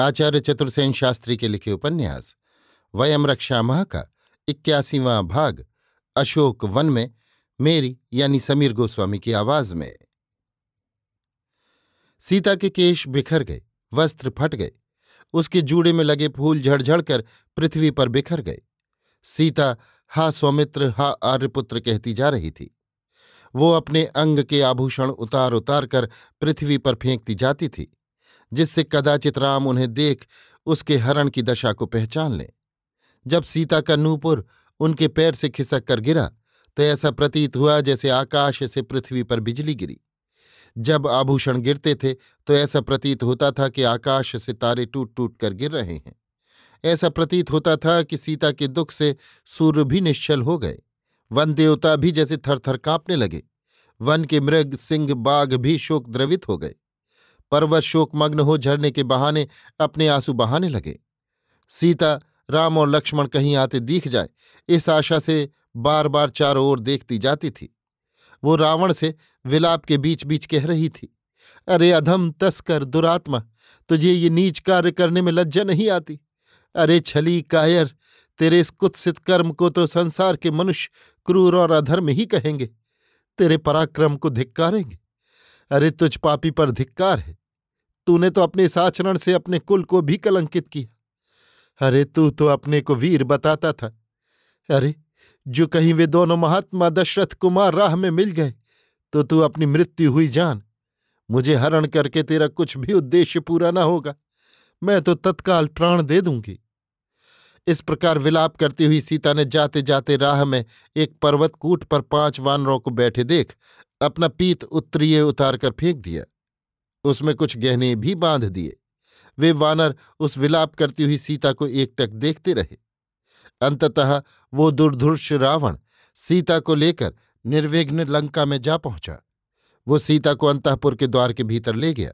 आचार्य चतुर्सेन शास्त्री के लिखे उपन्यास वयम रक्षा महा का 81वां भाग अशोक वन में मेरी यानी समीर गोस्वामी की आवाज में। सीता के केश बिखर गए, वस्त्र फट गए, उसके जूड़े में लगे फूल झड़झड़ कर पृथ्वी पर बिखर गए। सीता हा सौमित्र हा आर्यपुत्र कहती जा रही थी। वो अपने अंग के आभूषण उतार उतार कर पृथ्वी पर फेंकती जाती थी, जिससे कदाचित राम उन्हें देख उसके हरण की दशा को पहचान लें। जब सीता का नूपुर उनके पैर से खिसक कर गिरा तो ऐसा प्रतीत हुआ जैसे आकाश से पृथ्वी पर बिजली गिरी। जब आभूषण गिरते थे तो ऐसा प्रतीत होता था कि आकाश से तारे टूट टूट कर गिर रहे हैं। ऐसा प्रतीत होता था कि सीता के दुख से सूर्य भी निश्चल हो गए, वन देवता भी जैसे थरथर कांपने लगे, वन के मृग सिंह बाघ भी शोक द्रवित हो गए, पर्वत शोकमग्न हो झरने के बहाने अपने आंसू बहाने लगे। सीता राम और लक्ष्मण कहीं आते दिख जाए, इस आशा से बार बार चारों ओर देखती जाती थी। वो रावण से विलाप के बीच बीच कह रही थी, अरे अधम तस्कर दुरात्मा, तुझे ये नीच कार्य करने में लज्जा नहीं आती? अरे छली कायर, तेरे इस कुत्सित कर्म को तो संसार के मनुष्य क्रूर और अधर्म ही कहेंगे, तेरे पराक्रम को धिक्कारेंगे। अरे तुझ पापी पर धिक्कार है, तूने तो अपने इस आचरण से अपने कुल को भी कलंकित किया। अरे तू तो अपने को वीर बताता था, अरे जो कहीं वे दोनों महात्मा दशरथ कुमार राह में मिल गए तो तू अपनी मृत्यु हुई जान। मुझे हरण करके तेरा कुछ भी उद्देश्य पूरा ना होगा, मैं तो तत्काल प्राण दे दूंगी। इस प्रकार विलाप करती हुई सीता ने जाते जाते राह में एक पर्वतकूट पर 5 वानरों को बैठे देख अपना पीत उत्तरीय उतार कर फेंक दिया, उसमें कुछ गहने भी बांध दिए। वे वानर उस विलाप करती हुई सीता को एकटक देखते रहे। अंततः वो दुर्धर्ष रावण सीता को लेकर निर्विघ्न लंका में जा पहुंचा। वो सीता को अंतःपुर के द्वार के भीतर ले गया।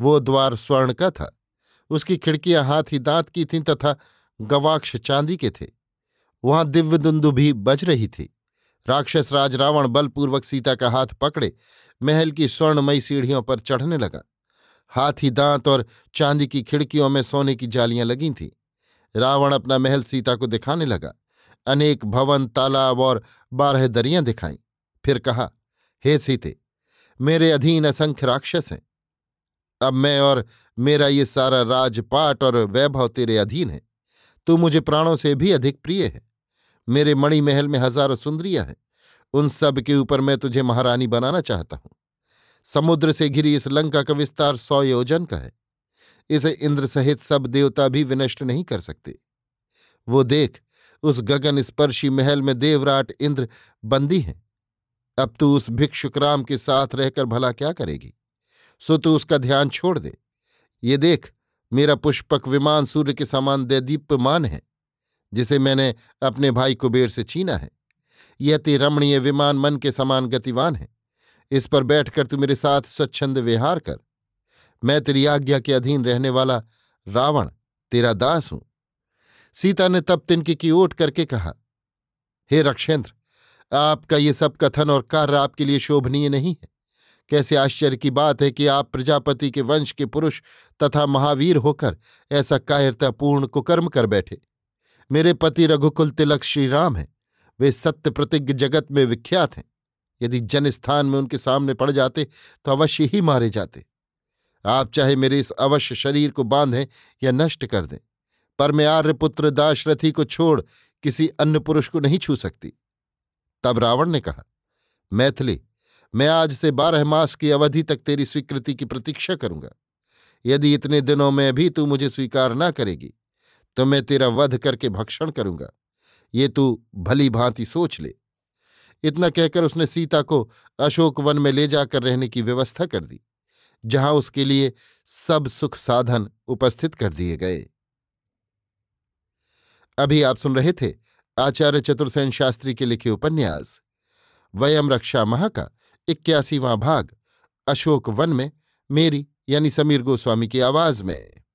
वो द्वार स्वर्ण का था, उसकी खिड़कियां हाथी दांत की थीं तथा गवाक्ष चांदी के थे। वहां दिव्य दुंदुभी बज रही थी। राक्षस राज रावण बलपूर्वक सीता का हाथ पकड़े महल की स्वर्णमयी सीढ़ियों पर चढ़ने लगा। हाथी दांत और चांदी की खिड़कियों में सोने की जालियां लगी थीं। रावण अपना महल सीता को दिखाने लगा। अनेक भवन, तालाब और 12 दरियां दिखाईं। फिर कहा, हे सीते, मेरे अधीन असंख्य राक्षस हैं। अब मैं और मेरा ये सारा राजपाट और वैभव तेरे अधीन है। तू मुझे प्राणों से भी अधिक प्रिय है। मेरे मणि महल में हजारों सुंदरियां हैं, उन सब के ऊपर मैं तुझे महारानी बनाना चाहता हूं। समुद्र से घिरी इस लंका का विस्तार 100 योजन का है, इसे इंद्र सहित सब देवता भी विनष्ट नहीं कर सकते। वो देख, उस गगन स्पर्शी महल में देवराट इंद्र बंदी हैं। अब तू उस भिक्षुक राम के साथ रहकर भला क्या करेगी? सो तू उसका ध्यान छोड़ दे। ये देख, मेरा पुष्पक विमान सूर्य के समान देदीप्यमान है, जिसे मैंने अपने भाई कुबेर से छीना है। यति रमणीय विमान मन के समान गतिवान है, इस पर बैठकर तू मेरे साथ स्वच्छंद विहार कर। मैं तेरी आज्ञा के अधीन रहने वाला रावण तेरा दास हूं। सीता ने तब तिनकी की ओट करके कहा, हे रक्षेंद्र, आपका ये सब कथन और कार्य आपके लिए शोभनीय नहीं है। कैसे आश्चर्य की बात है कि आप प्रजापति के वंश के पुरुष तथा महावीर होकर ऐसा कायरतापूर्ण कुकर्म कर बैठे। मेरे पति रघुकुल तिलक श्री राम हैं, वे सत्य प्रतिज्ञ जगत में विख्यात हैं। यदि जनस्थान में उनके सामने पड़ जाते तो अवश्य ही मारे जाते। आप चाहे मेरे इस अवश्य शरीर को बांधें या नष्ट कर दें, पर मैं आर्यपुत्र दाशरथी को छोड़ किसी अन्य पुरुष को नहीं छू सकती। तब रावण ने कहा, मैथिली, मैं आज से 12 मास की अवधि तक तेरी स्वीकृति की प्रतीक्षा करूंगा। यदि इतने दिनों में भी तू मुझे स्वीकार ना करेगी तो मैं तेरा वध करके भक्षण करूंगा, ये तू भली भांति सोच ले। इतना कहकर उसने सीता को अशोक वन में ले जाकर रहने की व्यवस्था कर दी, जहां उसके लिए सब सुख साधन उपस्थित कर दिए गए। अभी आप सुन रहे थे आचार्य चतुर्सेन शास्त्री के लिखे उपन्यास वयम रक्षा महा का 81वां भाग, अशोक वन में, मेरी यानी समीर गोस्वामी की आवाज में।